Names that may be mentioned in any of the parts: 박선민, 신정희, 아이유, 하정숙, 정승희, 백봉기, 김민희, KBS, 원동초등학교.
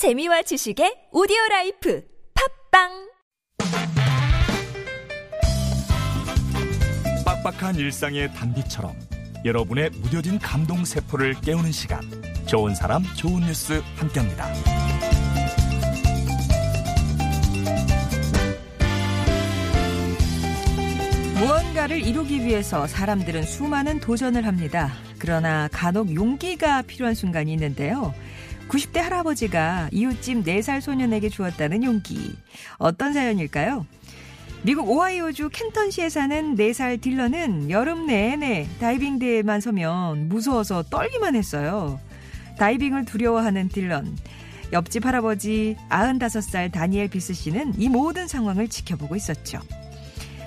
재미와 지식의 오디오라이프 팝빵! 빡빡한 일상의 단비처럼 여러분의 무뎌진 감동세포를 깨우는 시간, 좋은 사람 좋은 뉴스 함께합니다. 무언가를 이루기 위해서 사람들은 수많은 도전을 합니다. 그러나 간혹 용기가 필요한 순간이 있는데요. 90대 할아버지가 이웃집 4살 소년에게 주었다는 용기. 어떤 사연일까요? 미국 오하이오주 켄턴시에 사는 4살 딜런은 여름 내내 다이빙 대회만 서면 무서워서 떨기만 했어요. 다이빙을 두려워하는 딜런. 옆집 할아버지 95살 다니엘 비스 씨는 이 모든 상황을 지켜보고 있었죠.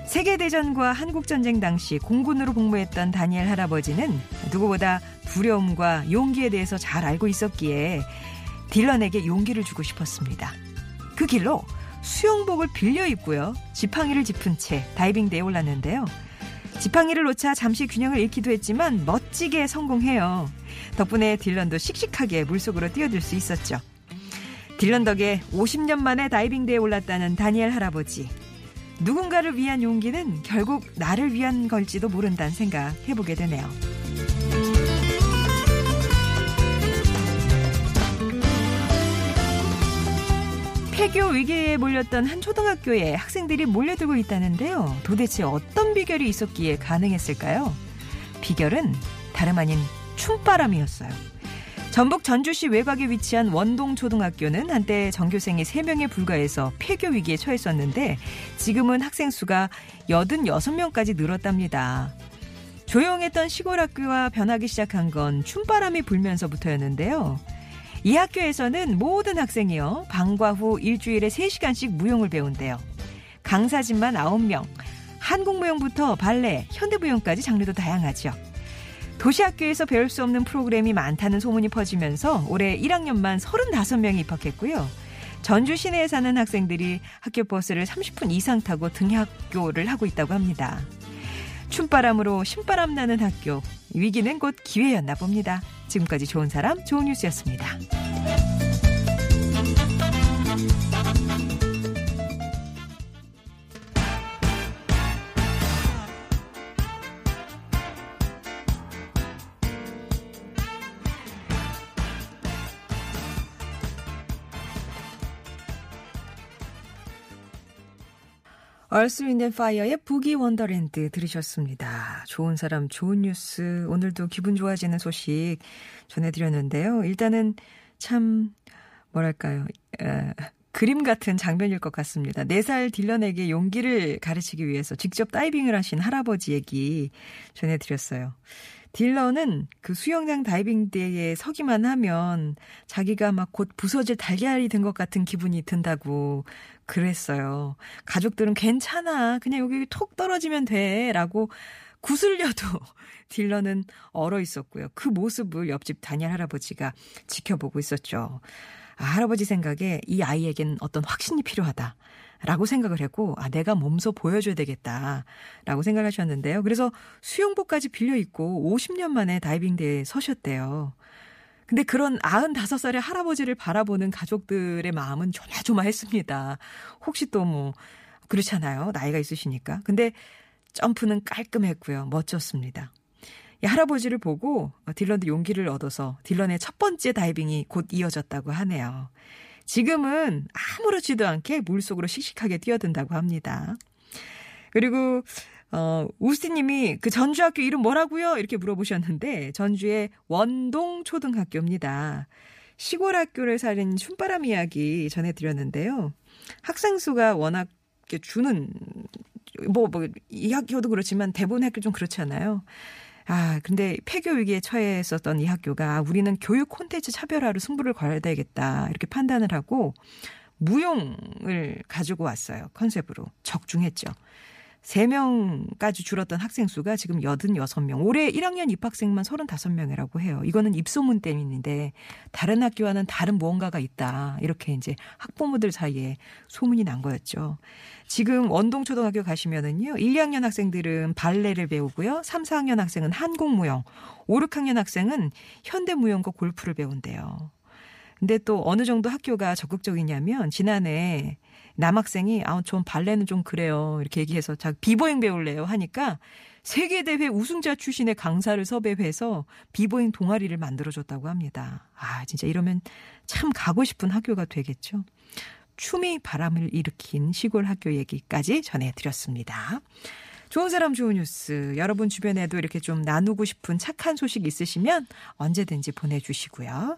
세계대전과 한국전쟁 당시 공군으로 복무했던 다니엘 할아버지는 누구보다 두려움과 용기에 대해서 잘 알고 있었기에 딜런에게 용기를 주고 싶었습니다. 그 길로 수영복을 빌려 입고요. 지팡이를 짚은 채 다이빙대에 올랐는데요. 지팡이를 놓자 잠시 균형을 잃기도 했지만 멋지게 성공해요. 덕분에 딜런도 씩씩하게 물속으로 뛰어들 수 있었죠. 딜런 덕에 50년 만에 다이빙대에 올랐다는 다니엘 할아버지. 누군가를 위한 용기는 결국 나를 위한 걸지도 모른다는 생각 해보게 되네요. 폐교 위기에 몰렸던 한 초등학교에 학생들이 몰려들고 있다는데요. 도대체 어떤 비결이 있었기에 가능했을까요? 비결은 다름 아닌 춤바람이었어요. 전북 전주시 외곽에 위치한 원동초등학교는 한때 전교생이 3명에 불과해서 폐교 위기에 처했었는데 지금은 학생 수가 86명까지 늘었답니다. 조용했던 시골 학교가 변하기 시작한 건 춤바람이 불면서부터였는데요. 이 학교에서는 모든 학생이요. 방과 후 일주일에 3시간씩 무용을 배운대요. 강사진만 9명, 한국무용부터 발레, 현대무용까지 장르도 다양하죠. 도시학교에서 배울 수 없는 프로그램이 많다는 소문이 퍼지면서 올해 1학년만 35명이 입학했고요. 전주 시내에 사는 학생들이 학교 버스를 30분 이상 타고 등하교를 하고 있다고 합니다. 춤바람으로 신바람 나는 학교, 위기는 곧 기회였나 봅니다. 지금까지 좋은 사람, 좋은 뉴스였습니다. 얼스 윈드 앤 파이어의 부기 원더랜드 들으셨습니다. 좋은 사람 좋은 뉴스, 오늘도 기분 좋아지는 소식 전해드렸는데요. 일단은 참 뭐랄까요, 그림 같은 장면일 것 같습니다. 4살 딜런에게 용기를 가르치기 위해서 직접 다이빙을 하신 할아버지 얘기 전해드렸어요. 딜런은 그 수영장 다이빙대에 서기만 하면 자기가 막 곧 부서질 달걀이 된 것 같은 기분이 든다고 그랬어요. 가족들은 괜찮아, 그냥 여기 톡 떨어지면 돼 라고 구슬려도 딜런은 얼어 있었고요. 그 모습을 옆집 다니엘 할아버지가 지켜보고 있었죠. 아, 할아버지 생각에 이 아이에겐 어떤 확신이 필요하다. 라고 생각을 했고, 아, 내가 몸소 보여줘야 되겠다. 라고 생각하셨는데요. 그래서 수영복까지 빌려 입고 50년 만에 다이빙 대회에 서셨대요. 근데 그런 95살의 할아버지를 바라보는 가족들의 마음은 조마조마했습니다. 혹시 또 뭐, 그렇잖아요. 나이가 있으시니까. 근데 점프는 깔끔했고요. 멋졌습니다. 이 할아버지를 보고 딜런도 용기를 얻어서 딜런의 첫 번째 다이빙이 곧 이어졌다고 하네요. 지금은 아무렇지도 않게 물속으로 씩씩하게 뛰어든다고 합니다. 그리고 우스티님이 그 전주학교 이름 뭐라고요? 이렇게 물어보셨는데 전주의 원동초등학교입니다. 시골 학교를 살린 춤바람 이야기 전해드렸는데요. 학생 수가 워낙 주는 이 학교도 그렇지만 대부분 학교 좀 그렇잖아요. 아, 근데 폐교 위기에 처해 있었던 이 학교가 우리는 교육 콘텐츠 차별화로 승부를 걸어야 되겠다 이렇게 판단을 하고 무용을 가지고 왔어요. 컨셉으로 적중했죠. 3명까지 줄었던 학생 수가 지금 86명. 올해 1학년 입학생만 35명이라고 해요. 이거는 입소문 때문인데 다른 학교와는 다른 무언가가 있다. 이렇게 이제 학부모들 사이에 소문이 난 거였죠. 지금 원동초등학교 가시면은요. 1, 2학년 학생들은 발레를 배우고요. 3, 4학년 학생은 한국무용, 5, 6학년 학생은 현대무용과 골프를 배운대요. 근데 또 어느 정도 학교가 적극적이냐면 지난해 남학생이 전 발레는 좀 그래요. 이렇게 얘기해서 자 비보잉 배울래요 하니까 세계대회 우승자 출신의 강사를 섭외해서 비보잉 동아리를 만들어줬다고 합니다. 아 진짜 이러면 참 가고 싶은 학교가 되겠죠. 춤이 바람을 일으킨 시골 학교 얘기까지 전해드렸습니다. 좋은 사람 좋은 뉴스 여러분 주변에도 이렇게 좀 나누고 싶은 착한 소식 있으시면 언제든지 보내주시고요.